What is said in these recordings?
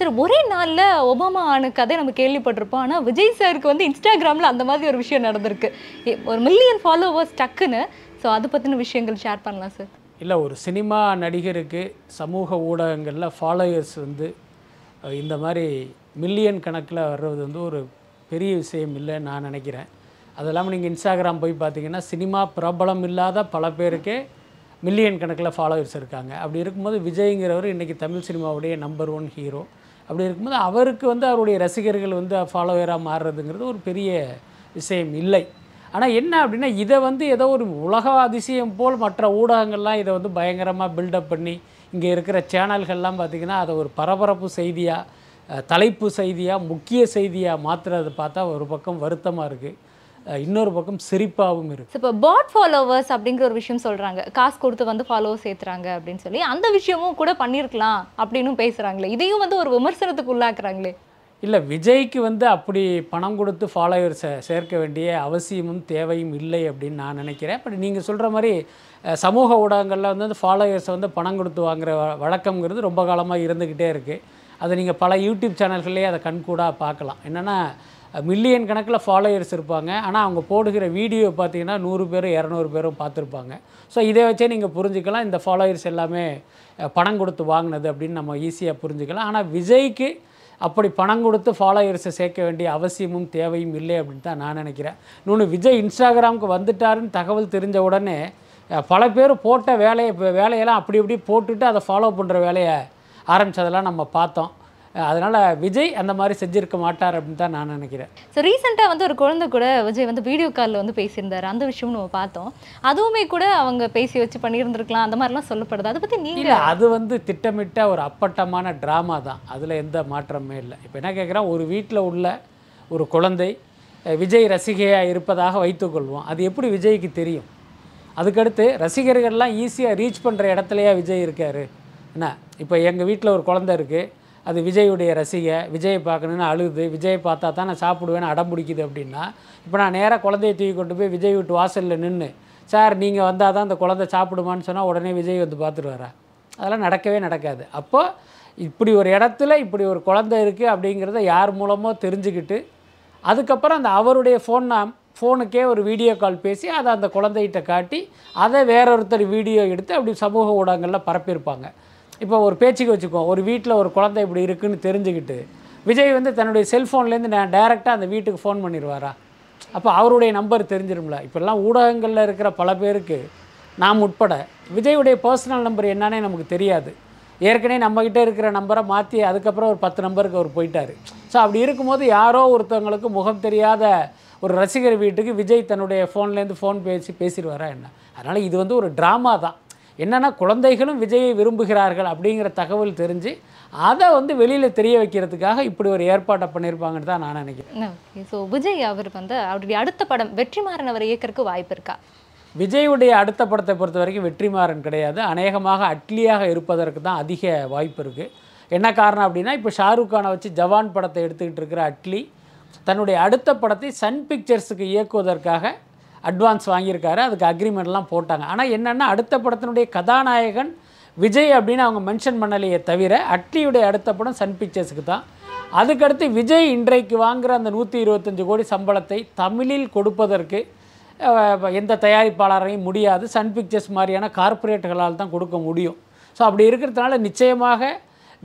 Sir, ஒரே நாளில் Obama ஆன கதை நம்ம கேள்விப்பட்டிருப்போம். ஆனால் விஜய் சாருக்கு வந்து இன்ஸ்டாகிராமில் அந்த மாதிரி ஒரு விஷயம் நடந்திருக்கு, 1 மில்லியன் ஃபாலோவர்ஸ் டக்குன்னு. ஸோ அதை பற்றின விஷயங்கள் ஷேர் பண்ணலாம் சார். இல்லை, ஒரு சினிமா நடிகருக்கு சமூக ஊடகங்களில் ஃபாலோயர்ஸ் வந்து இந்த மாதிரி மில்லியன் கணக்கில் வர்றது வந்து ஒரு பெரிய விஷயம் இல்லை நான் நினைக்கிறேன். அது இல்லாமல் நீங்கள் இன்ஸ்டாகிராம் போய் பார்த்தீங்கன்னா சினிமா பிரபலம் இல்லாத பல பேருக்கே மில்லியன் கணக்கில் ஃபாலோவர்ஸ் இருக்காங்க. அப்படி இருக்கும்போது விஜய்ங்கிறவர் இன்றைக்கி தமிழ் சினிமாவுடைய நம்பர் 1 ஹீரோ. அப்படி இருக்கும்போது அவருக்கு வந்து அவருடைய ரசிகர்கள் வந்து ஃபாலோவராக மாறுறதுங்கிறது ஒரு பெரிய விஷயம் இல்லை. ஆனால் என்ன அப்படின்னா, இதை வந்து ஏதோ ஒரு உலக அதிசயம் போல் மற்ற ஊடகங்கள்லாம் இதை வந்து பயங்கரமாக பில்டப் பண்ணி, இங்கே இருக்கிற சேனல்கள்லாம் பார்த்திங்கன்னா அதை ஒரு பரபரப்பு செய்தியாக, தலைப்பு செய்தியாக, முக்கிய செய்தியாக மாற்றுறதை பார்த்தா ஒரு பக்கம் வருத்தமாக இருக்குது, இன்னொரு பக்கம் சிரிப்பாகவும் இருக்குது. இப்போ பாட் ஃபாலோவர்ஸ் அப்படிங்கிற ஒரு விஷயம் சொல்கிறாங்க, காசு கொடுத்து வந்து ஃபாலோவர்ஸ் சேர்த்துறாங்க அப்படின்னு சொல்லி, அந்த விஷயமும் கூட பண்ணியிருக்கலாம் அப்படின்னு பேசுகிறாங்களே, இதையும் வந்து ஒரு விமர்சனத்துக்கு உள்ளாக்குறாங்களே. இல்லை, விஜய்க்கு வந்து அப்படி பணம் கொடுத்து ஃபாலோவர்ஸை சேர்க்க வேண்டிய அவசியமும் தேவையும் இல்லை அப்படின்னு நான் நினைக்கிறேன். பட் நீங்கள் சொல்கிற மாதிரி சமூக ஊடகங்களில் வந்து அந்த ஃபாலோவர்ஸை வந்து பணம் கொடுத்து வாங்குகிற வழக்கங்கிறது ரொம்ப காலமாக இருந்துக்கிட்டே இருக்குது. அதை நீங்கள் பல யூடியூப் சேனல்கள்லேயே அதை கண்கூடாக பார்க்கலாம். என்னென்னா, மில்லியன் கணக்கில் ஃபாலோயர்ஸ் இருப்பாங்க, ஆனால் அவங்க போடுகிற வீடியோ பார்த்திங்கன்னா 100 பேரும் 200 பேரும் பார்த்துருப்பாங்க. ஸோ இதை வச்சே நீங்கள் புரிஞ்சுக்கலாம், இந்த ஃபாலோயர்ஸ் எல்லாமே பணம் கொடுத்து வாங்கினது அப்படின்னு நம்ம ஈஸியாக புரிஞ்சுக்கலாம். ஆனால் விஜய்க்கு அப்படி பணம் கொடுத்து ஃபாலோயர்ஸை சேர்க்க வேண்டிய அவசியமும் தேவையும் இல்லை அப்படின்னு தான் நான் நினைக்கிறேன். இன்னொன்று, விஜய் இன்ஸ்டாகிராமுக்கு வந்துட்டாருன்னு தகவல் தெரிஞ்ச உடனே பல பேர் போட்ட வேலையெல்லாம் அப்படி இப்படி போட்டுட்டு அதை ஃபாலோ பண்ணுற வேலையை ஆரம்பித்ததெல்லாம் நம்ம பார்த்தோம். அதனால் விஜய் அந்த மாதிரி செஞ்சுருக்க மாட்டார் அப்படின்னு தான் நான் நினைக்கிறேன். ஸோ ரீசெண்டாக வந்து ஒரு குழந்தை கூட விஜய் வந்து வீடியோ காலில் வந்து பேசியிருந்தார், அந்த விஷயம் நம்ம பார்த்தோம். அதுவுமே கூட அவங்க பேசி வச்சு பண்ணியிருந்துருக்கலாம், அந்த மாதிரிலாம் சொல்லப்படுது. அதை பற்றி நீங்கள்? அது வந்து திட்டமிட்ட ஒரு அப்பட்டமான ட்ராமா தான், அதில் எந்த மாற்றமே இல்லை. இப்போ என்ன கேட்குறேன், ஒரு வீட்டில் உள்ள ஒரு குழந்தை விஜய் ரசிகையாக இருப்பதாக வைத்துக்கொள்வோம், அது எப்படி விஜய்க்கு தெரியும்? அதுக்கடுத்து ரசிகர்கள்லாம் ஈஸியாக ரீச் பண்ணுற இடத்துலையா விஜய் இருக்கார்? என்ன, இப்போ எங்கள் வீட்டில் ஒரு குழந்தை இருக்குது, அது விஜயுடைய ரசிகை, விஜயை பார்க்கணுன்னு அழுது, விஜயை பார்த்தா தான் நான் சாப்பிடுவேன்னு அடம் பிடிக்குது அப்படின்னா, இப்போ நான் நேராக குழந்தையை தூக்கி கொண்டு போய் விஜய் வீட்டு வாசலில் நின்று, சார் நீங்கள் வந்தால் தான் அந்த குழந்தை சாப்பிடுமான்னு சொன்னால் உடனே விஜய் வந்து பார்த்துட்டு வரா? அதெல்லாம் நடக்கவே நடக்காது. அப்போது இப்படி ஒரு இடத்துல இப்படி ஒரு குழந்தை இருக்குது அப்படிங்கிறத யார் மூலமோ தெரிஞ்சுக்கிட்டு, அதுக்கப்புறம் அந்த அவருடைய ஃபோனுக்கே ஒரு வீடியோ கால் பேசி அதை அந்த குழந்தைகிட்ட காட்டி, அதை வேறொருத்தர் வீடியோ எடுத்து அப்படி சமூக ஊடகங்களில் பரப்பியிருப்பாங்க. இப்போ ஒரு பேச்சுக்கு வச்சுக்குவோம், ஒரு வீட்டில் ஒரு குழந்தை இப்படி இருக்குதுன்னு தெரிஞ்சுக்கிட்டு விஜய் வந்து தன்னுடைய செல்ஃபோன்லேருந்து நான் டைரெக்டாக அந்த வீட்டுக்கு ஃபோன் பண்ணிடுவாரா? அப்போ அவருடைய நம்பர் தெரிஞ்சிடும்ல. இப்போல்லாம் ஊடகங்களில் இருக்கிற பல பேருக்கு, நாம் உட்பட, விஜயுடைய பர்சனல் நம்பர் என்னன்னே நமக்கு தெரியாது. ஏற்கனவே நம்மக்கிட்ட இருக்கிற நம்பரை மாற்றி அதுக்கப்புறம் ஒரு 10 நம்பருக்கு அவர் போயிட்டார். ஸோ அப்படி இருக்கும்போது யாரோ ஒருத்தவங்களுக்கு, முகம் தெரியாத ஒரு ரசிகர் வீட்டுக்கு விஜய் தன்னுடைய ஃபோன்லேருந்து ஃபோன் பேசிடுவாரா என்ன? அதனால் இது வந்து ஒரு ட்ராமா தான். என்னென்னா, குழந்தைகளும் விஜயை விரும்புகிறார்கள் அப்படிங்கிற தகவல் தெரிஞ்சு அதை வந்து வெளியில் தெரிய வைக்கிறதுக்காக இப்படி ஒரு ஏற்பாட்டை பண்ணியிருப்பாங்கன்னு தான் நான் நினைக்கிறேன். ஓகே, ஸோ விஜய் அவர் வந்து அவருடைய அடுத்த படம் வெற்றிமாறன் அவர் இயக்கிறதுக்கு வாய்ப்பு இருக்கா? விஜயுடைய அடுத்த படத்தை பொறுத்த வரைக்கும் வெற்றிமாறன் கிடையாது, அநேகமாக அட்லியாக இருப்பதற்கு தான் அதிக வாய்ப்பு இருக்குது. என்ன காரணம் அப்படின்னா, இப்போ ஷாருக் கானை வச்சு ஜவான் படத்தை எடுத்துக்கிட்டு இருக்கிற அட்லி தன்னுடைய அடுத்த படத்தை சன் பிக்சர்ஸுக்கு இயக்குவதற்காக அட்வான்ஸ் வாங்கியிருக்காரு, அதுக்கு அக்ரிமெண்ட்லாம் போட்டாங்க. ஆனால் என்னென்னா, அடுத்த படத்தினுடைய கதாநாயகன் விஜய் அப்படின்னு அவங்க மென்ஷன் பண்ணலையே தவிர, அட்லியுடைய அடுத்த படம் சன் பிக்சர்ஸுக்கு தான். அதுக்கடுத்து விஜய் இன்றைக்கு வாங்குகிற அந்த 125 கோடி சம்பளத்தை தமிழில் கொடுப்பதற்கு எந்த தயாரிப்பாளரையும் முடியாது, சன் பிக்சர்ஸ் மாதிரியான கார்ப்பரேட்டுகளால் தான் கொடுக்க முடியும். ஸோ அப்படி இருக்கிறதுனால நிச்சயமாக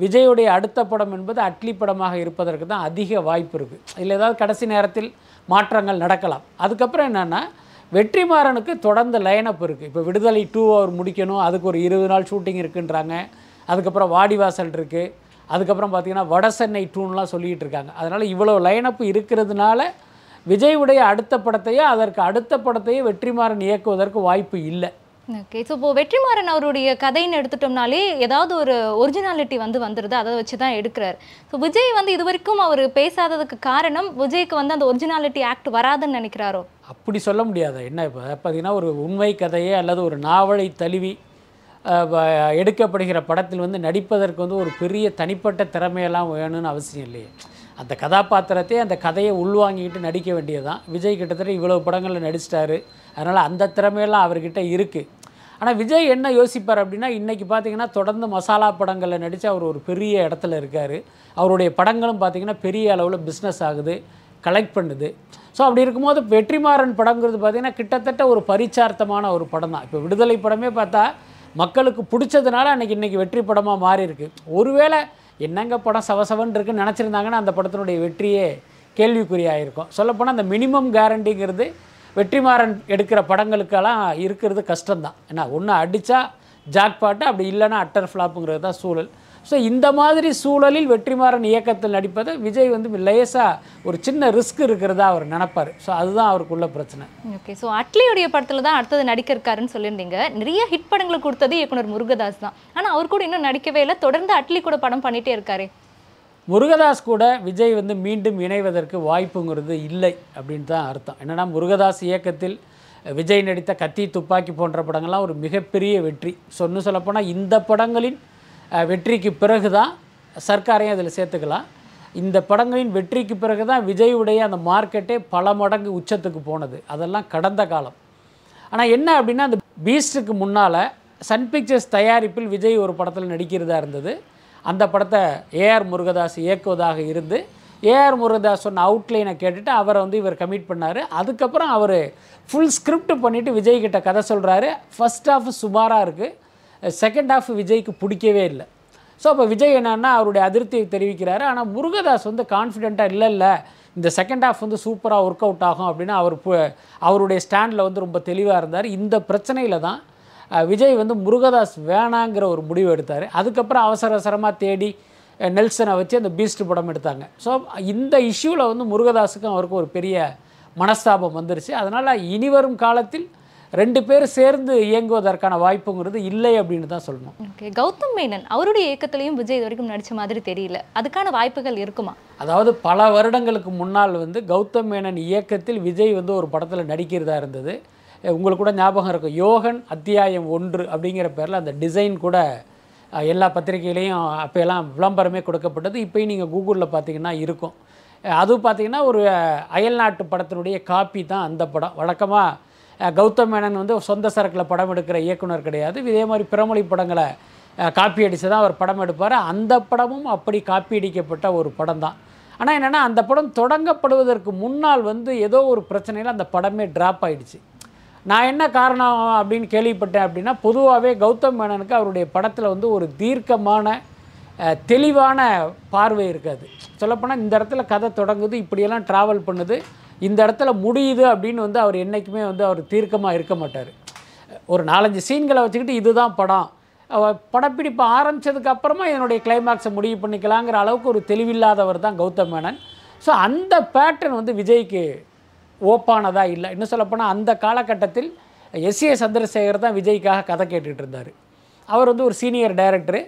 விஜயுடைய அடுத்த படம் என்பது அட்லி படமாக இருப்பதற்கு தான் அதிக வாய்ப்பு இருக்குது. இல்லை ஏதாவது கடைசி நேரத்தில் மாற்றங்கள் நடக்கலாம். அதுக்கப்புறம் என்னென்னா, வெற்றிமாறனுக்கு தொடர்ந்து லைனப் இருக்குது. இப்போ விடுதலை 2 அவர் முடிக்கணும், அதுக்கு ஒரு 20 நாள் ஷூட்டிங் இருக்குன்றாங்க. அதுக்கப்புறம் வாடிவாசல் இருக்குது, அதுக்கப்புறம் பார்த்திங்கன்னா வடசென்னை 2லாம் சொல்லிகிட்டு இருக்காங்க. அதனால் இவ்வளோ லைனப்பு இருக்கிறதுனால விஜயுடைய அடுத்த படத்தையோ அதற்கு அடுத்த படத்தையோ வெற்றிமாறன் இயக்குவதற்கு வாய்ப்பு இல்லை. ஓகே, ஸோ இப்போது வெற்றிமாறன் அவருடைய கதைன்னு எடுத்துட்டோம்னாலே ஏதாவது ஒரு ஒரிஜினாலிட்டி வந்து வந்துடுது, அதை வச்சு தான் எடுக்கிறார். ஸோ விஜய் வந்து இது வரைக்கும் அவர் பேசாததுக்கு காரணம் விஜய்க்கு வந்து அந்த ஒரிஜினாலிட்டி ஆக்ட் வராதுன்னு நினைக்கிறாரோ? அப்படி சொல்ல முடியாது. என்ன இப்போ பார்த்தீங்கன்னா, ஒரு உண்மை கதையே அல்லது ஒரு நாவலை தழுவி எடுக்கப்படுகிற படத்தில் வந்து நடிப்பதற்கு வந்து ஒரு பெரிய தனிப்பட்ட திறமையெல்லாம் வேணும்னு அவசியம் இல்லையே. அந்த கதாபாத்திரத்தை, அந்த கதையை உள்வாங்கிக்கிட்டு நடிக்க வேண்டியது தான். விஜய் கிட்டத்தட்ட இவ்வளோ படங்களில் நடிச்சிட்டாரு, அதனால் அந்த திறமையெல்லாம் அவர்கிட்ட இருக்குது. ஆனால் விஜய் என்ன யோசிப்பார் அப்படின்னா, இன்றைக்கி பார்த்திங்கன்னா தொடர்ந்து மசாலா படங்களில் நடித்து அவர் ஒரு பெரிய இடத்துல இருக்கார். அவருடைய படங்களும் பார்த்திங்கன்னா பெரிய அளவில் பிஸ்னஸ் ஆகுது, கலெக்ட் பண்ணுது. ஸோ அப்படி இருக்கும்போது வெற்றிமாறன் படங்கிறது பார்த்திங்கன்னா கிட்டத்தட்ட ஒரு பரிச்சார்த்தமான ஒரு படம் தான். இப்போ விடுதலை படமே பார்த்தா மக்களுக்கு பிடிச்சதுனால இன்றைக்கி வெற்றி படமாக மாறி இருக்கு. ஒருவேளை என்னங்க படம் சவசவன் இருக்குன்னு நினச்சிருந்தாங்கன்னா அந்த படத்தினுடைய வெற்றியே கேள்விக்குறியாக இருக்கும். சொல்லப்போனால் அந்த மினிமம் கேரண்டிங்கிறது வெற்றிமாறன் எடுக்கிற படங்களுக்கெல்லாம் இருக்கிறது கஷ்டம்தான். ஏன்னா ஒன்று அடித்தா ஜாக்பாட்டு, அப்படி இல்லைன்னா அட்டர் ஃப்ளாப்புங்கிறது தான் சூழல். ஸோ இந்த மாதிரி சூழலில் வெற்றிமாறன் இயக்கத்தில் நடிப்பதை விஜய் லேசாக ஒரு சின்ன ரிஸ்க் இருக்கிறதா அவர் நினைப்பார். ஸோ அதுதான் அவருக்குள்ள பிரச்சனை. ஓகே, ஸோ அட்லியுடைய படத்தில் தான் அடுத்தது நடிக்க இருக்காருன்னு சொல்லியிருந்தீங்க. நிறைய ஹிட் படங்களை கொடுத்தது இயக்குனர் முருகதாஸ் தான். ஆனால் அவர் கூட இன்னும் நடிக்கவே இல்லை, தொடர்ந்து அட்லி கூட படம் பண்ணிகிட்டே இருக்காரு. முருகதாஸ் கூட விஜய் மீண்டும் இணைவதற்கு வாய்ப்புங்கிறது இல்லை அப்படின்னு தான் அர்த்தம். என்னென்னா முருகதாஸ் இயக்கத்தில் விஜய் நடித்த கத்தி, துப்பாக்கி போன்ற படங்கள்லாம் ஒரு மிகப்பெரிய வெற்றி. சொன்னு சொல்லப்போனால் இந்த படங்களின் வெற்றிக்கு பிறகு தான் சர்க்காரையும் அதில் சேர்த்துக்கலாம். இந்த படங்களின் வெற்றிக்கு பிறகு தான் விஜயுடைய அந்த மார்க்கெட்டே பல மடங்கு உச்சத்துக்கு போனது. அதெல்லாம் கடந்த காலம். ஆனால் என்ன அப்படின்னா, அந்த பீஸ்டுக்கு முன்னால் சன் பிக்சர்ஸ் தயாரிப்பில் விஜய் ஒரு படத்தில் நடிக்கிறதா இருந்தது. அந்த படத்தை ஏஆர் முருகதாஸ் இயக்குவதாக இருந்து ஏஆர் முருகதாஸ் சொன்ன அவுட்லைனை கேட்டுட்டு அவரை இவர் கமிட் பண்ணார். அதுக்கப்புறம் அவர் ஃபுல் ஸ்கிரிப்ட் பண்ணிவிட்டு விஜய்கிட்ட கதை சொல்கிறாரு. ஃபஸ்ட் ஆஃப் சுமாராக இருக்குது, செகண்ட் ஆஃப் விஜய்க்கு பிடிக்கவே இல்லை. ஸோ அப்போ விஜய் என்னன்னா அவருடைய அதிருப்தியை தெரிவிக்கிறாரு. ஆனால் முருகதாஸ் கான்ஃபிடென்ட்டாக இல்லை இந்த செகண்ட் ஆஃப் சூப்பராக ஒர்க் அவுட் ஆகும் அப்படின்னு அவர் அவருடைய ஸ்டாண்டில் ரொம்ப தெளிவாக இருந்தார். இந்த பிரச்சனையில் தான் விஜய் முருகதாஸ் வேணாங்கிற ஒரு முடிவு எடுத்தார். அதுக்கப்புறம் அவசர அவசரமாக தேடி நெல்சனை வச்சு அந்த பீஸ்ட் படம் எடுத்தாங்க. ஸோ இந்த இஷ்யூவில் முருகதாஸுக்கும் அவருக்கு ஒரு பெரிய மனஸ்தாபம் வந்துருச்சு. அதனால் இனிவரும் காலத்தில் ரெண்டு பேர் சேர்ந்து இயங்குவதற்கான வாய்ப்புங்கிறது இல்லை அப்படின்னு தான் சொல்லணும். ஓகே, கௌதம் மேனன் அவருடைய இயக்கத்துலேயும் விஜய் இது வரைக்கும் நடித்த மாதிரி தெரியல. அதுக்கான வாய்ப்புகள் இருக்குமா? அதாவது பல வருடங்களுக்கு முன்னால் கௌதம் மேனன் இயக்கத்தில் விஜய் ஒரு படத்தில் நடிக்கிறதா இருந்தது. உங்களுக்கு கூட ஞாபகம் இருக்கும், யோகன் அத்தியாயம் 1 அப்படிங்கிற பேரில் அந்த டிசைன் கூட எல்லா பத்திரிகையிலையும் அப்போலாம் விளம்பரமே கொடுக்கப்பட்டது. இப்போயும் நீங்கள் கூகுளில் பார்த்தீங்கன்னா இருக்கும். அதுவும் பார்த்திங்கன்னா ஒரு அயல்நாட்டு படத்தினுடைய காப்பி தான் அந்த படம். வழக்கமாக கௌதம் மேனன் சொந்த சரக்கில் படம் எடுக்கிற இயக்குனர் கிடையாது. இதே மாதிரி பிரமொழி படங்களை காப்பி அடித்து தான் அவர் படம் எடுப்பார். அந்த படமும் அப்படி காப்பி அடிக்கப்பட்ட ஒரு படம் தான். ஆனால் என்னென்னா அந்த படம் தொடங்கப்படுவதற்கு முன்னால் ஏதோ ஒரு பிரச்சனையில் அந்த படமே ட்ராப் ஆகிடுச்சு. நான் என்ன காரணம் அப்படின்னு கேள்விப்பட்டேன் அப்படின்னா, பொதுவாகவே கௌதம் மேனனுக்கு அவருடைய படத்தில் ஒரு தீர்க்கமான தெளிவான பார்வை இருக்காது. சொல்லப்போனால் இந்த இடத்துல கதை தொடங்குது, இப்படியெல்லாம் ட்ராவல் பண்ணுது, இந்த இடத்துல முடியுது அப்படின்னு அவர் என்றைக்குமே அவர் தீர்க்கமாக இருக்க மாட்டார். ஒரு 4-5 சீன்களை வச்சுக்கிட்டு இதுதான் படம், படப்பிடிப்பு ஆரம்பித்ததுக்கப்புறமா என்னுடைய கிளைமாக்ஸை முடிவு பண்ணிக்கலாங்கிற அளவுக்கு ஒரு தெளிவில்லாதவர் தான் கௌதம் மேனன். ஸோ அந்த பேட்டர்ன் விஜய்க்கு ஓப்பானதாக இல்லை. இன்னும் சொல்லப்போனால் அந்த காலகட்டத்தில் எஸ்ஏ சந்திரசேகர் தான் விஜய்க்காக கதை கேட்டுக்கிட்டு இருந்தார். அவர் ஒரு சீனியர் டைரக்டரு.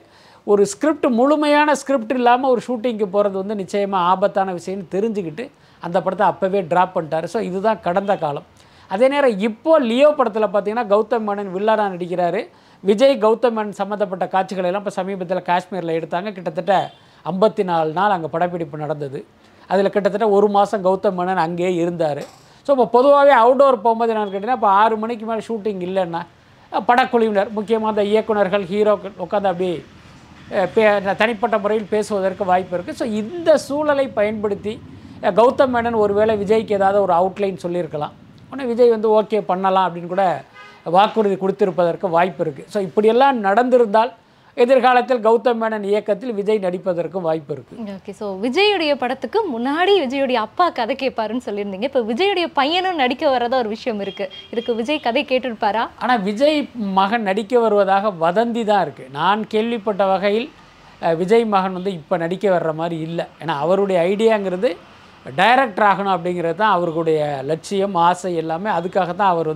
ஒரு ஸ்கிரிப்ட், முழுமையான ஸ்கிரிப்ட் இல்லாமல் ஒரு ஷூட்டிங்க்கு போகிறது நிச்சயமாக ஆபத்தான விஷயம்னு தெரிஞ்சுக்கிட்டு அந்த படத்தை அப்போவே ட்ராப் பண்ணிட்டார். ஸோ இதுதான் கடந்த காலம். அதே நேரம் இப்போது லியோ படத்தில் பார்த்திங்கன்னா கௌதம் மேனன் வில்லனா நடிக்கிறாரு. விஜய் கௌதம் மேனன் சம்மந்தப்பட்ட காட்சிகள் எல்லாம் இப்போ சமீபத்தில் காஷ்மீரில் எடுத்தாங்க. கிட்டத்தட்ட 54 நாள் அங்கே படப்பிடிப்பு நடந்தது. அதில் கிட்டத்தட்ட ஒரு மாதம் கௌதம் மேனன் அங்கேயே இருந்தார். ஸோ இப்போ பொதுவாகவே அவுடோர் போகும்போது என்னென்னு கேட்டிங்கன்னா, இப்போ 6 மணிக்கு மேலே ஷூட்டிங் இல்லைன்னா படக்குழுவினர், முக்கியமாக அந்த இயக்குநர்கள், ஹீரோக்கள் உட்காந்து அப்படி தனிப்பட்ட முறையில் பேசுவதற்கு வாய்ப்பு இருக்குது. ஸோ இந்த சூழலை பயன்படுத்தி கௌதம் மேனன் ஒருவேளை விஜய்க்கு ஏதாவது ஒரு அவுட்லைன் சொல்லியிருக்கலாம். ஆனால் விஜய் ஓகே பண்ணலாம் அப்படின்னு கூட வாக்குறுதி கொடுத்திருப்பதற்கு வாய்ப்பு இருக்குது. ஸோ இப்படியெல்லாம் நடந்திருந்தால் எதிர்காலத்தில் கௌதம் மேனன் இயக்கத்தில் விஜய் நடிப்பதற்கும் வாய்ப்பு இருக்குது. ஓகே, ஸோ விஜயுடைய படத்துக்கு முன்னாடி விஜயுடைய அப்பா கதை கேட்பாருன்னு சொல்லியிருந்தீங்க. இப்போ விஜயுடைய பையனும் நடிக்க வரதா ஒரு விஷயம் இருக்குது. இதுக்கு விஜய் கதை கேட்டிருப்பாரா? ஆனால் விஜய் மகன் நடிக்க வருவதாக வதந்தி தான் இருக்குது. நான் கேள்விப்பட்ட வகையில் விஜய் மகன் இப்போ நடிக்க வர்ற மாதிரி இல்லை. ஏன்னா அவருடைய ஐடியாங்கிறது டைரக்டர் ஆகணும் அப்படிங்கிறது தான் அவருடைய லட்சியம், ஆசை எல்லாமே. அதுக்காக தான் அவர்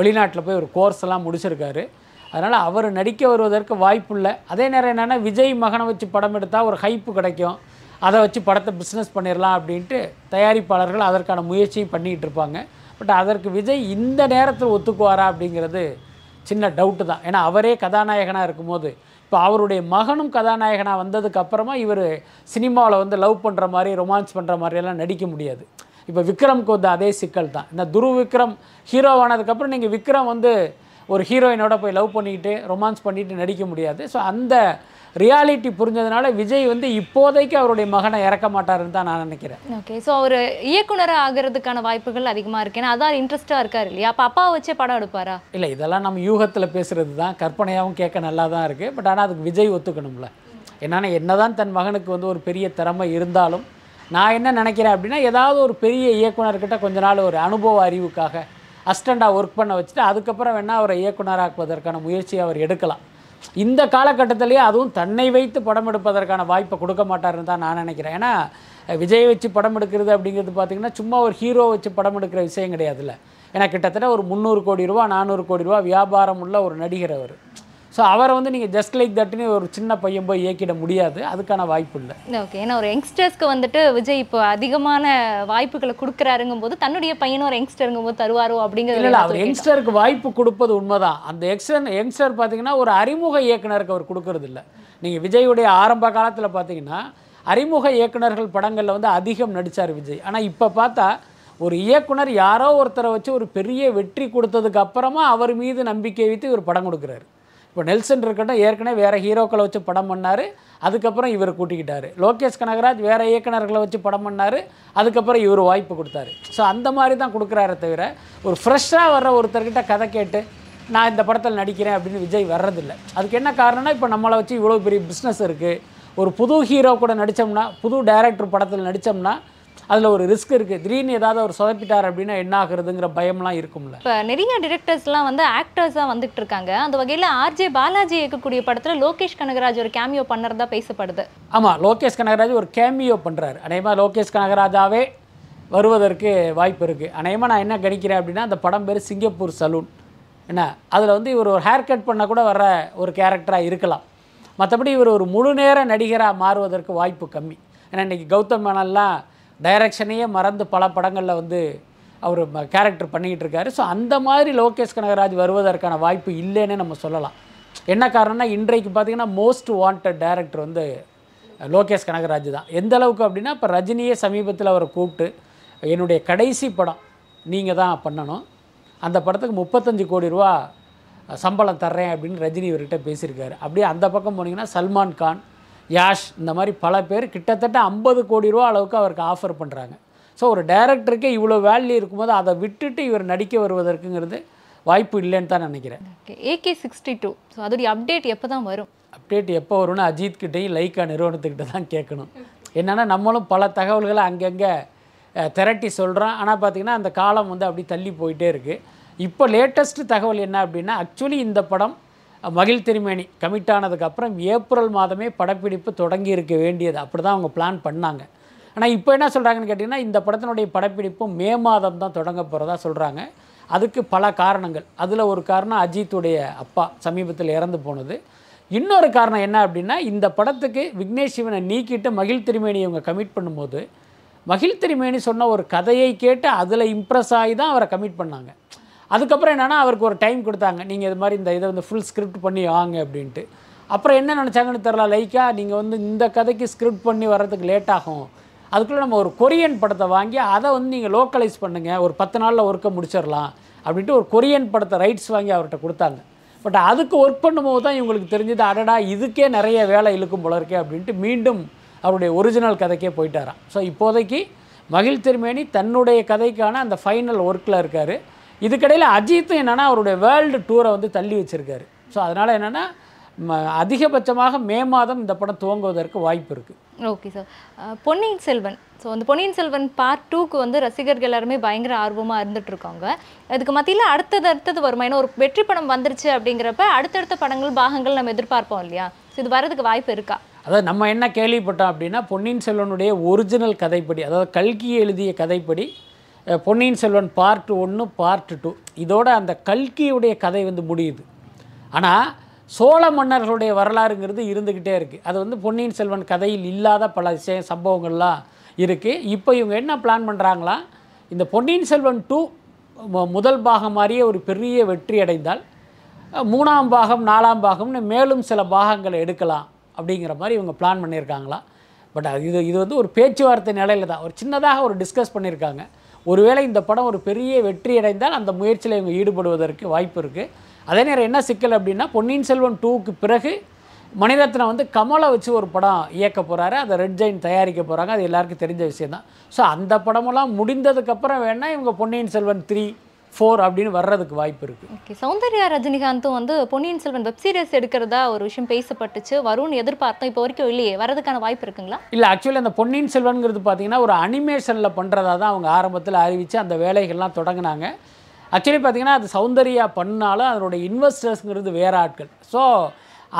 வெளிநாட்டில் போய் ஒரு கோர்ஸ் எல்லாம் முடிச்சிருக்காரு. அதனால் அவர் நடிக்க வருவதற்கு வாய்ப்பு இல்லை. அதே நேரம் என்னென்னா, விஜய் மகனை வச்சு படம் எடுத்தால் ஒரு ஹைப்பு கிடைக்கும், அதை வச்சு படத்தை பிஸ்னஸ் பண்ணிடலாம் அப்படின்ட்டு தயாரிப்பாளர்கள் அதற்கான முயற்சியும் பண்ணிக்கிட்டு இருப்பாங்க. பட் அதற்கு விஜய் இந்த நேரத்தில் ஒத்துக்குவாரா அப்படிங்கிறது சின்ன டவுட்டு தான். ஏன்னா அவரே கதாநாயகனாக இருக்கும்போது, இப்போ அவருடைய மகனும் கதாநாயகனாக வந்ததுக்கப்புறமா இவர் சினிமாவில் லவ் பண்ணுற மாதிரி, ரொமான்ஸ் பண்ணுற மாதிரியெல்லாம் நடிக்க முடியாது. இப்போ விக்ரம்க்கு அதே சிக்கல் தான். இந்த துருவ் விக்ரம் ஹீரோவானதுக்கப்புறம் நீங்கள் விக்ரம் ஒரு ஹீரோயினோட போய் லவ் பண்ணிக்கிட்டு ரொமான்ஸ் பண்ணிட்டு நடிக்க முடியாது. ஸோ அந்த ரியாலிட்டி புரிஞ்சதுனால விஜய் வந்து இப்போதைக்கு அவருடைய மகனை இறக்க மாட்டாருன்னு தான் நான் நினைக்கிறேன். ஓகே, ஸோ ஒரு இயக்குனராக ஆகிறதுக்கான வாய்ப்புகள் அதிகமாக இருக்கு ஏன்னா அதான் இன்ட்ரெஸ்ட்டாக இருக்காரு இல்லையா? அப்போ அப்பாவை வச்சே படம் எடுப்பாரா? இல்லை, இதெல்லாம் நம்ம யூகத்தில் பேசுகிறது தான், கற்பனையாகவும் கேட்க நல்லா தான் இருக்குது. பட் ஆனால் அதுக்கு விஜய் ஒத்துக்கணும்ல. என்னன்னா என்னதான் தன் மகனுக்கு வந்து ஒரு பெரிய திறமை இருந்தாலும் நான் என்ன நினைக்கிறேன் அப்படின்னா ஏதாவது ஒரு பெரிய இயக்குனர்கிட்ட கொஞ்ச நாள் ஒரு அனுபவ அறிவுக்காக அசிஸ்டண்ட்டாக ஒர்க் பண்ண வச்சுட்டு அதுக்கப்புறம் வேணால் அவரை இயக்குனராக்குவதற்கான முயற்சியை அவர் எடுக்கலாம். இந்த காலகட்டத்திலேயே அதுவும் தன்னை வைத்து படம் எடுப்பதற்கான வாய்ப்பை கொடுக்க மாட்டாருன்னு தான் நான் நினைக்கிறேன். ஏன்னா விஜய் வச்சு படம் எடுக்கிறது அப்படிங்கிறது பார்த்திங்கன்னா சும்மா ஒரு ஹீரோ வச்சு படம் எடுக்கிற விஷயம் கிடையாதுல்ல. ஏன்னா கிட்டத்தட்ட ஒரு 300 கோடி ரூபா 400 கோடி ரூபா வியாபாரம் உள்ள ஒரு நடிகர் அவர். ஸோ அவரை வந்து நீங்கள் ஜஸ்ட் லைக் தட்டுன்னு ஒரு சின்ன பையன் போய் இயக்கிட முடியாது, அதுக்கான வாய்ப்பு இல்லை. ஓகே, ஏன்னா ஒரு யங்ஸ்டர்ஸ்க்கு வந்துட்டு விஜய் இப்போ அதிகமான வாய்ப்புகளை கொடுக்குறாருங்கும் போது தன்னுடைய பையனும் ஒரு யங்ஸ்டருங்கும் போது தருவாரோ அப்படிங்கிறது இல்லை. அவர் யங்ஸ்டருக்கு வாய்ப்பு கொடுப்பது உண்மைதான். அந்த யங்ஸ்டர் பார்த்தீங்கன்னா ஒரு அறிமுக இயக்குனருக்கு அவர் கொடுக்கறது இல்லை. நீங்கள் விஜயுடைய ஆரம்ப காலத்தில் பார்த்தீங்கன்னா அறிமுக இயக்குனர்கள் படங்களில் வந்து அதிகம் நடித்தார் விஜய். ஆனால் இப்போ பார்த்தா ஒரு இயக்குனர் யாரோ ஒருத்தரை வச்சு ஒரு பெரிய வெற்றி கொடுத்ததுக்கு அப்புறமா அவர் மீது நம்பிக்கை வைத்து இவர் படம் கொடுக்குறாரு. இப்போ நெல்சன் இருக்கட்டும், ஏற்கனவே வேறு ஹீரோக்களை வச்சு படம் பண்ணார், அதுக்கப்புறம் இவர் கூட்டிக்கிட்டார். லோகேஷ் கனகராஜ் வேறு இயக்குனர்களை வச்சு படம் பண்ணார், அதுக்கப்புறம் இவர் வாய்ப்பு கொடுத்தாரு. ஸோ அந்த மாதிரி தான் கொடுக்குறாரு, தவிர ஒரு ஃப்ரெஷ்ஷாக வர்ற ஒருத்தர்கிட்ட கதை கேட்டு நான் இந்த படத்தில் நடிக்கிறேன் அப்படின்னு விஜய் வர்றதில்லை. அதுக்கு என்ன காரணம்னா இப்போ நம்மளை வச்சு இவ்வளோ பெரிய பிஸ்னஸ் இருக்குது. ஒரு புது ஹீரோ கூட நடித்தோம்னா, புது டைரக்டர் படத்தில் நடித்தோம்னா அதில் ஒரு ரிஸ்க் இருக்குது. திடீர்னு ஏதாவது ஒரு சொதப்பிட்டார் அப்படின்னா என்ன ஆகுறதுங்கிற பயம்லாம் இருக்கும்ல. இப்போ நிறைய டிரெக்டர்ஸ்லாம் வந்து ஆக்டர்ஸாக வந்துட்டு இருக்காங்க. அந்த வகையில் ஆர்ஜே பாலாஜி இயக்கக்கூடிய படத்தில் லோகேஷ் கனகராஜ் ஒரு கேமியோ பண்ணுறதா பேசப்படுது. ஆமாம், லோகேஷ் கனகராஜ் ஒரு கேமியோ பண்ணுறாரு. அநேகமாக லோகேஷ் கனகராஜாவே வருவதற்கு வாய்ப்பு இருக்குது. அநேகமாக நான் என்ன கணிக்கிறேன் அப்படின்னா அந்த படம் பேர் சிங்கப்பூர் சலூன். என்ன அதில் வந்து இவர் ஒரு ஹேர் கட் பண்ண கூட வர்ற ஒரு கேரக்டராக இருக்கலாம். மற்றபடி இவர் ஒரு முழு நேர நடிகராக மாறுவதற்கு வாய்ப்பு கம்மி. ஏன்னா இன்றைக்கி கௌதம் மேனன்லாம் டைரக்ஷனையே மறந்து பல படங்களில் வந்து அவர் கேரக்டர் பண்ணிக்கிட்டு இருக்காரு. ஸோ அந்த மாதிரி லோகேஷ் கனகராஜ் வருவதற்கான வாய்ப்பு இல்லைன்னு நம்ம சொல்லலாம். என்ன காரணம்னா இன்றைக்கு பார்த்திங்கன்னா மோஸ்ட் வாண்டட் டைரக்டர் வந்து லோகேஷ் கனகராஜ் தான். எந்த அளவுக்கு அப்படின்னா இப்போ ரஜினியே சமீபத்தில் அவரை கூப்பிட்டு என்னுடைய கடைசி படம் நீங்கள் தான் பண்ணணும், அந்த படத்துக்கு 35 கோடி ரூபா சம்பளம் தர்றேன் அப்படின்னு ரஜினி இவர்கிட்ட பேசியிருக்காரு. அப்படியே அந்த பக்கம் போனீங்கன்னா சல்மான் கான், யாஷ், இந்த மாதிரி பல பேர் கிட்டத்தட்ட 50 கோடி ரூபா அளவுக்கு அவருக்கு ஆஃபர் பண்ணுறாங்க. ஸோ ஒரு டைரக்டருக்கே இவ்வளோ வேல்யூ இருக்கும்போது அதை விட்டுட்டு இவர் நடிக்க வருவதற்குங்கிறது வாய்ப்பு இல்லைன்னு தான் நினைக்கிறேன். AK62 ஸோ அதோடைய அப்டேட் எப்போ தான் வரும்? அப்டேட் எப்போ வரும்னு அஜித்கிட்டையும் லைக்கா நிறுவனத்துக்கிட்ட தான் கேட்கணும். என்னென்னா நம்மளும் பல தகவல்களை அங்கங்கே திரட்டி சொல்கிறோம். ஆனால் பார்த்திங்கன்னா அந்த காலம் வந்து அப்படி தள்ளி போயிட்டே இருக்குது. இப்போ லேட்டஸ்ட்டு தகவல் என்ன அப்படின்னா ஆக்சுவலி இந்த படம் மகிழ் திருமேனி கமிட் ஆனதுக்கப்புறம் ஏப்ரல் மாதமே படப்பிடிப்பு தொடங்கி இருக்க வேண்டியது, அப்படி தான் அவங்க பிளான் பண்ணாங்க. ஆனால் இப்போ என்ன சொல்கிறாங்கன்னு கேட்டிங்கன்னா இந்த படத்தினுடைய படப்பிடிப்பு மே மாதம் தான் தொடங்க போகிறதா சொல்கிறாங்க. அதுக்கு பல காரணங்கள். அதில் ஒரு காரணம் அஜித்துடைய அப்பா சமீபத்தில் இறந்து போனது. இன்னொரு காரணம் என்ன அப்படின்னா இந்த படத்துக்கு விக்னேஷ் சிவனை நீக்கிட்டு மகிழ் திருமேனி இவங்க கமிட் பண்ணும்போது மகிழ் திருமேனி சொன்ன ஒரு கதையை கேட்டு அதில் இம்ப்ரெஸ் ஆகி தான் அவரை கமிட் பண்ணாங்க. அதுக்கப்புறம் என்னென்னா அவருக்கு ஒரு டைம் கொடுத்தாங்க, நீங்கள் இது மாதிரி இந்த இதை வந்து ஃபுல் ஸ்கிரிப்ட் பண்ணி வாங்க அப்படின்ட்டு. அப்புறம் என்ன நினச்சாங்கன்னு தெரில, லைக்கா நீங்கள் வந்து இந்த கதைக்கு ஸ்கிரிப்ட் பண்ணி வர்றதுக்கு லேட் ஆகும், அதுக்குள்ளே நம்ம ஒரு கொரியன் படத்தை வாங்கி அதை வந்து நீங்கள் லோக்கலைஸ் பண்ணுங்கள், ஒரு 10 நாளில் ஒர்க்கை முடிச்சிடலாம் அப்படின்ட்டு ஒரு கொரியன் படத்தை ரைட்ஸ் வாங்கி அவர்கிட்ட கொடுத்தாங்க. பட் அதுக்கு ஒர்க் பண்ணும்போது தான் இவங்களுக்கு தெரிஞ்சது, அடடா இதுக்கே நிறைய வேலை இழுக்கும் போல இருக்கே அப்படின்ட்டு மீண்டும் அவருடைய ஒரிஜினல் கதைக்கே போயிட்டாராம். ஸோ இப்போதைக்கு மகிழ் திருமேனி தன்னுடைய கதைக்கான அந்த ஃபைனல் ஒர்க்கில் இருக்கார். இதுக்கடையில் அஜித்தும் என்னென்னா அவருடைய வேர்ல்டு டூரை வந்து தள்ளி வச்சுருக்காரு. ஸோ அதனால் என்னென்னா அதிகபட்சமாக மே மாதம் இந்த படம் துவங்குவதற்கு வாய்ப்பு இருக்குது. Okay sir, Ponniyin Selvan, so அந்த பொன்னியின் செல்வன் பார்ட் 2க்கு வந்து ரசிகர்கள் எல்லாருமே பயங்கர ஆர்வமாக இருந்துகிட்ருக்காங்க. அதுக்கு மத்தியில் அடுத்தது வருமா? ஏன்னா ஒரு வெற்றி படம் வந்துருச்சு அப்படிங்கிறப்ப அடுத்தடுத்த படங்கள் பாகங்கள் நம்ம எதிர்பார்ப்போம் இல்லையா? ஸோ இது வர்றதுக்கு வாய்ப்பு இருக்கா? அதாவது நம்ம என்ன கேள்விப்பட்டோம் அப்படின்னா பொன்னியின் செல்வனுடைய ஒரிஜினல் கதைப்படி, அதாவது கல்கி எழுதிய கதைப்படி பொன்னியின் செல்வன் பார்ட் 1 பார்ட் 2 இதோட அந்த கல்கியுடைய கதை வந்து முடியுது. ஆனால் சோழ மன்னர்களுடைய வரலாறுங்கிறது இருந்துக்கிட்டே இருக்குது. அது வந்து பொன்னியின் செல்வன் கதையில் இல்லாத பல சம்பவங்கள்லாம் இருக்குது. இப்போ இவங்க என்ன பிளான் பண்ணுறாங்களா, இந்த பொன்னியின் செல்வன் 2 முதல் பாகம் மாதிரியே ஒரு பெரிய வெற்றி அடைந்தால் 3ஆம் பாகம் 4ஆம் பாகம்னு மேலும் சில பாகங்களை எடுக்கலாம் அப்படிங்கிற மாதிரி இவங்க பிளான் பண்ணியிருக்காங்களா. பட் இது வந்து ஒரு பேச்சுவார்த்தை நிலையில் தான் ஒரு சின்னதாக ஒரு டிஸ்கஸ் பண்ணியிருக்காங்க. ஒருவேளை இந்த படம் ஒரு பெரிய வெற்றி அடைந்தால் அந்த முயற்சியில் இவங்க ஈடுபடுவதற்கு வாய்ப்பு இருக்குது. அதே நேரம் என்ன சிக்கல் அப்படின்னா, பொன்னியின் செல்வன் 2க்கு பிறகு மணிரத்னா வந்து கமலை வச்சு ஒரு படம் இயக்க போகிறாரு, அதை ரெட் ஜெயின் தயாரிக்க போகிறாங்க, அது எல்லாருக்கும் தெரிஞ்ச விஷயந்தான். ஸோ அந்த படமெல்லாம் முடிந்ததுக்கப்புறம் வேணால் இவங்க பொன்னியின் செல்வன் 3, 4 அப்படின்னு வர்றதுக்கு வாய்ப்பு இருக்குது. ஓகே, சௌந்தர்யா ரஜினிகாந்தும் வந்து பொன்னியின் செல்வன் வெப் சீரிஸ் எடுக்கிறதா ஒரு விஷயம் பேசப்பட்டுச்சு, வரும்னு எதிர்பார்த்தோம், இப்போ வரைக்கும் இல்லையே, வர்றதுக்கான வாய்ப்பு இருக்குங்களா? இல்லை, ஆக்சுவலி அந்த பொன்னியின் செல்வன்கிறது பார்த்திங்கன்னா ஒரு அனிமேஷனில் பண்ணுறதா தான் அவங்க ஆரம்பத்தில் அறிவித்து அந்த வேலைகள்லாம் தொடங்கினாங்க. ஆக்சுவலி பார்த்திங்கன்னா அது சௌந்தர்யா பண்ணாலும் அதனுடைய இன்வெஸ்டர்ஸுங்கிறது வேறு ஆட்கள். ஸோ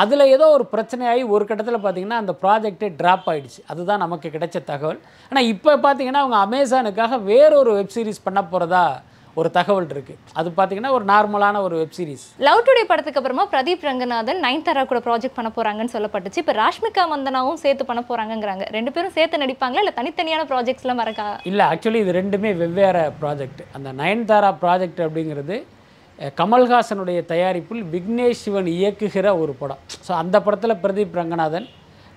அதில் ஏதோ ஒரு பிரச்சனையாகி ஒரு கட்டத்தில் பார்த்திங்கன்னா அந்த ப்ராஜெக்டே ட்ராப் ஆகிடுச்சு, அதுதான் நமக்கு கிடைச்ச தகவல். ஆனால் இப்போ பார்த்திங்கன்னா அவங்க அமேசானுக்காக வேறொரு வெப்சீரிஸ் பண்ண போகிறதா ஒரு தகவல் இருக்குது. அது பார்த்திங்கன்னா ஒரு நார்மலான ஒரு வெப்சீரிஸ். லவ் டுடே படத்துக்கு அப்புறமா பிரதீப் ரங்கநாதன் நயன்தாரா கூட ப்ராஜெக்ட் பண்ண போகிறாங்கன்னு சொல்லப்பட்டுச்சு. இப்போ ராஷ்மிகா மந்தனாவும் சேர்த்து பண்ண போகிறாங்கங்கிறாங்க. ரெண்டு பேரும் சேர்த்து நடிப்பாங்களா இல்லை தனித்தனியான ப்ராஜெக்ட்ஸ்லாம் வரக்கா? இல்லை, ஆக்சுவலி இது ரெண்டுமே வெவ்வேறு ப்ராஜெக்ட். அந்த நயன்தாரா ப்ராஜெக்ட் அப்படிங்கிறது கமல்ஹாசனுடைய தயாரிப்பில் விக்னேஷ் சிவன் இயக்குகிற ஒரு படம். ஸோ அந்த படத்தில் பிரதீப் ரங்கநாதன்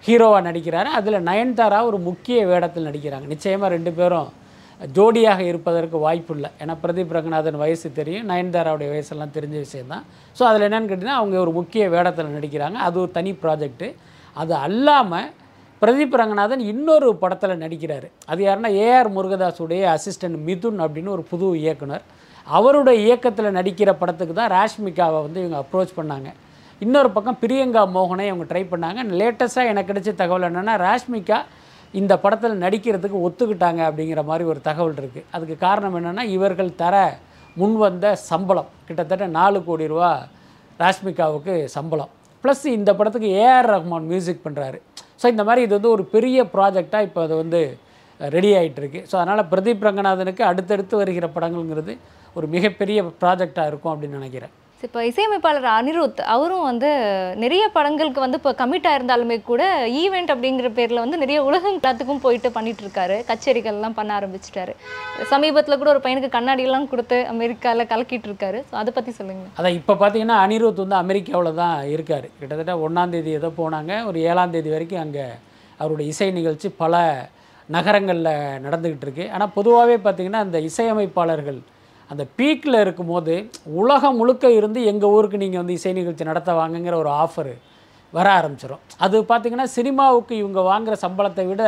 ஹீரோவாக நடிக்கிறாரு, அதில் நயன்தாரா ஒரு முக்கிய வேடத்தில் நடிக்கிறாங்க. நிச்சயமாக ரெண்டு பேரும் ஜோடியாக இருப்பதற்கு வாய்ப்பு இல்லை, ஏன்னா பிரதீப் ரங்கநாதன் வயசு தெரியும், நயன்தாராவுடைய வயசெல்லாம் தெரிஞ்ச விஷயந்தான். ஸோ அதில் என்னென்னு கேட்டிங்கன்னா அவங்க ஒரு முக்கிய வேடத்தில் நடிக்கிறாங்க, அது ஒரு தனி ப்ராஜெக்ட்டு. அது அல்லாமல் பிரதீப் ரங்கநாதன் இன்னொரு படத்தில் நடிக்கிறார், அது யாருன்னா ஏஆர் முருகதாஸுடைய அசிஸ்டன்ட் மிதுன் அப்படின்னு ஒரு புது இயக்குனர், அவருடைய இயக்கத்தில் நடிக்கிற படத்துக்கு தான் ராஷ்மிகாவை வந்து இவங்க அப்ரோச் பண்ணாங்க. இன்னொரு பக்கம் பிரியங்கா மோகனை அவங்க ட்ரை பண்ணாங்க. லேட்டஸ்ட்டாக எனக்கு கிடைச்ச தகவல் என்னென்னா ராஷ்மிகா இந்த படத்தில் நடிக்கிறதுக்கு ஒத்துக்கிட்டாங்க அப்படிங்கிற மாதிரி ஒரு தகவல் இருக்குது. அதுக்கு காரணம் என்னென்னா இவர்கள் தர முன்வந்த சம்பளம், கிட்டத்தட்ட 4 கோடி ரூபா ராஷ்மிகாவுக்கு சம்பளம், ப்ளஸ் இந்த படத்துக்கு ஏஆர் ரஹ்மான் மியூசிக் பண்ணுறாரு. ஸோ இந்த மாதிரி இது வந்து ஒரு பெரிய ப்ராஜெக்டாக இப்போ அது வந்து ரெடி ஆகிட்டுருக்கு. ஸோ அதனால் பிரதீப் ரங்கநாதனுக்கு அடுத்தடுத்து வருகிற படங்கள்ங்கிறது ஒரு மிகப்பெரிய ப்ராஜெக்டாக இருக்கும் அப்படின்னு நினைக்கிறேன். இப்போ இசையமைப்பாளர் அனிருத் அவரும் வந்து நிறைய படங்களுக்கு வந்து இப்போ கமிட்டாக இருந்தாலுமே கூட ஈவெண்ட் அப்படிங்கிற பேரில் வந்து நிறைய உலகம் எல்லாத்துக்கும் போயிட்டு பண்ணிகிட்ருக்காரு, கச்சேரிகள்லாம் பண்ண ஆரம்பிச்சிட்டாரு. சமீபத்தில் கூட ஒரு பையனுக்கு கண்ணாடியெல்லாம் கொடுத்து அமெரிக்காவில் கலக்கிட்டுருக்காரு. ஸோ அதை பற்றி சொல்லுங்கள். அதான் இப்போ பார்த்தீங்கன்னா அனிருத் வந்து அமெரிக்காவில் தான் இருக்கார். கிட்டத்தட்ட 1ஆம் தேதி ஏதோ போனாங்க, ஒரு 7ஆம் தேதி வரைக்கும் அங்கே அவருடைய இசை நிகழ்ச்சி பல நகரங்களில் நடந்துக்கிட்டு இருக்கு. ஆனால் பொதுவாகவே பார்த்திங்கன்னா அந்த இசையமைப்பாளர்கள் அந்த பீக்கில் இருக்கும்போது உலகம் முழுக்க இருந்து எங்கள் ஊருக்கு நீங்கள் வந்து இசை நிகழ்ச்சி நடத்த வாங்குங்கிற ஒரு ஆஃபரு வர ஆரம்பிச்சிடும். அது பார்த்திங்கன்னா சினிமாவுக்கு இவங்க வாங்குகிற சம்பளத்தை விட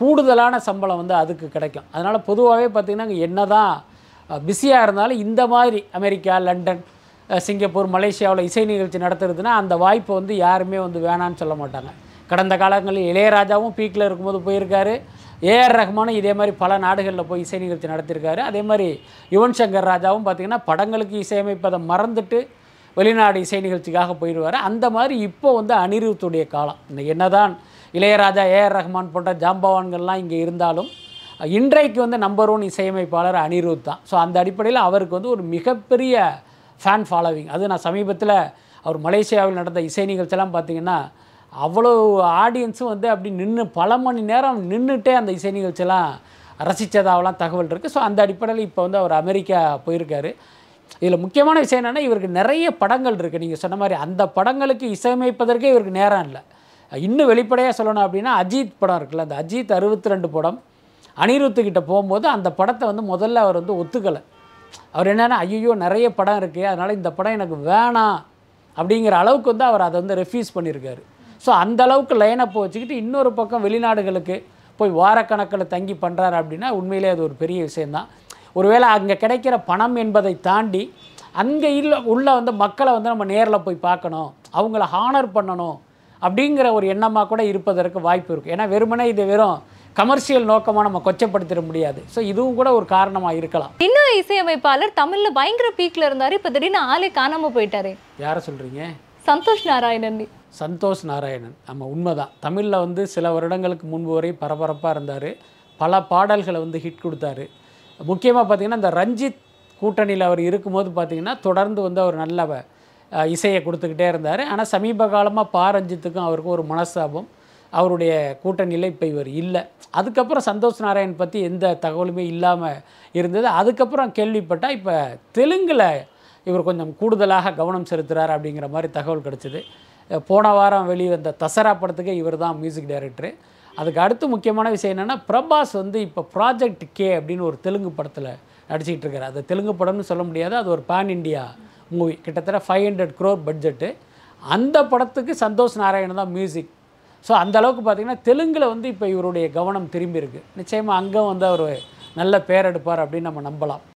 கூடுதலான சம்பளம் வந்து அதுக்கு கிடைக்கும். அதனால் பொதுவாகவே பார்த்திங்கன்னா என்ன தான் பிஸியாக இருந்தாலும் இந்த மாதிரி அமெரிக்கா, லண்டன், சிங்கப்பூர், மலேசியாவில் இசை நிகழ்ச்சி நடத்துறதுன்னா அந்த வாய்ப்பை வந்து யாருமே வந்து வேணான்னு சொல்ல மாட்டாங்க. கடந்த காலங்களில் இளையராஜாவும் பீக்கில் இருக்கும்போது போயிருக்காரு, ஏஆர் ரஹ்மானும் இதே மாதிரி பல நாடுகளில் போய் இசை நிகழ்ச்சி நடத்தியிருக்காரு. அதே மாதிரி யுவன் சங்கர் ராஜாவும் பார்த்திங்கன்னா படங்களுக்கு இசையமைப்பதை மறந்துட்டு வெளிநாடு இசை நிகழ்ச்சிக்காக போயிடுவார். அந்த மாதிரி இப்போ வந்து அனிருத்துடைய காலம். இந்த என்னதான் இளையராஜா, ஏஆர் ரஹ்மான் போன்ற ஜாம்பவான்கள்லாம் இங்கே இருந்தாலும் இன்றைக்கு வந்து நம்பர் 1 இசையமைப்பாளர் அனிருத் தான். ஸோ அந்த அடிப்படையில் அவருக்கு வந்து ஒரு மிகப்பெரிய ஃபேன் ஃபாலோவிங். அது நான் சமீபத்தில் அவர் மலேசியாவில் நடந்த இசை நிகழ்ச்சியெல்லாம் பார்த்திங்கன்னா அவ்வளோ ஆடியன்ஸும் வந்து அப்படி நின்று பல மணி நேரம் நின்றுட்டே அந்த இசை நிகழ்ச்சியெல்லாம் ரசித்ததாகலாம் தகவல் இருக்குது. ஸோ அந்த அடிப்படையில் இப்போ வந்து அவர் அமெரிக்கா போயிருக்காரு. இதில் முக்கியமான விஷயம் என்னென்னா இவருக்கு நிறைய படங்கள் இருக்குது. நீங்கள் சொன்ன மாதிரி அந்த படங்களுக்கு இசையமைப்பதற்கே இவருக்கு நேரம் இல்லை. இன்னும் வெளிப்படையாக சொல்லணும் அப்படின்னா அஜித் படம் இருக்குல்ல, அந்த அஜித் 62 படம் அனிருத்துக்கிட்ட போகும்போது அந்த படத்தை வந்து முதல்ல அவர் வந்து ஒத்துக்கலை. அவர் என்னென்னா ஐயோ நிறைய படம் இருக்குது, அதனால் இந்த படம் எனக்கு வேணாம் அப்படிங்கிற அளவுக்கு வந்து அவர் அதை வந்து ரெஃப்யூஸ் பண்ணியிருக்காரு. ஸோ அந்தளவுக்கு லைனப்பை வச்சுக்கிட்டு இன்னொரு பக்கம் வெளிநாடுகளுக்கு போய் வாரக்கணக்கில் தங்கி பண்ணுறாரு அப்படின்னா உண்மையிலே அது ஒரு பெரிய விஷயந்தான். ஒருவேளை அங்கே கிடைக்கிற பணம் என்பதை தாண்டி அங்கே உள்ளே வந்து மக்களை வந்து நம்ம நேரில் போய் பார்க்கணும், அவங்கள ஹானர் பண்ணணும் அப்படிங்கிற ஒரு எண்ணமாக கூட இருப்பதற்கு வாய்ப்பு இருக்குது. ஏன்னா வெறுமனே இது வெறும் கமர்ஷியல் நோக்கமாக நம்ம கொச்சப்படுத்திட முடியாது. ஸோ இதுவும் கூட ஒரு காரணமாக இருக்கலாம். இன்னொரு இசையமைப்பாளர் தமிழில் பயங்கர பீக்கில் இருந்தார், இப்போ திடீர்னு ஆளே காணாமல் போயிட்டாரு. யாரை சொல்கிறீங்க? சந்தோஷ் நாராயணன். சந்தோஷ் நாராயணன், ஆமாம், உண்மைதான். தமிழில் வந்து சில வருடங்களுக்கு முன்பு வரை பரபரப்பாக இருந்தார், பல பாடல்களை வந்து ஹிட் கொடுத்தாரு. முக்கியமாக பார்த்திங்கன்னா இந்த ரஞ்சித் கூட்டணியில் அவர் இருக்கும்போது பார்த்திங்கன்னா தொடர்ந்து வந்து அவர் நல்ல இசையை கொடுத்துக்கிட்டே இருந்தார். ஆனால் சமீப காலமாக பா ரஞ்சித்துக்கும் அவருக்கும் ஒரு மனஸ்தாபம், அவருடைய கூட்டணியில் இப்போ இவர் இல்லை. அதுக்கப்புறம் சந்தோஷ் நாராயண் பற்றி எந்த தகவலுமே இல்லாமல் இருந்தது. அதுக்கப்புறம் கேள்விப்பட்டால் இப்போ தெலுங்கில் இவர் கொஞ்சம் கூடுதலாக கவனம் செலுத்துகிறார் அப்படிங்கிற மாதிரி தகவல் கிடச்சிது. போன வாரம் வெளிவந்த தசரா படத்துக்கு இவர் தான் மியூசிக் டைரக்டரு. அதுக்கு அடுத்து முக்கியமான விஷயம் என்னென்னா பிரபாஸ் வந்து இப்போ ப்ராஜெக்ட் கே அப்படின்னு ஒரு தெலுங்கு படத்தில் நடிச்சிக்கிட்டு இருக்காரு. அது தெலுங்கு படம்னு சொல்ல முடியாது, அது ஒரு பேன் இண்டியா மூவி, கிட்டத்தட்ட 500 crore பட்ஜெட்டு. அந்த படத்துக்கு சந்தோஷ் நாராயணன் தான் மியூசிக். ஸோ அந்தளவுக்கு பார்த்திங்கன்னா தெலுங்கில் வந்து இப்போ இவருடைய கவனம் திரும்பி இருக்குது. நிச்சயமாக அங்கே வந்து அவர் நல்ல பேர் எடுப்பார் அப்படின்னு நம்ம நம்பலாம்.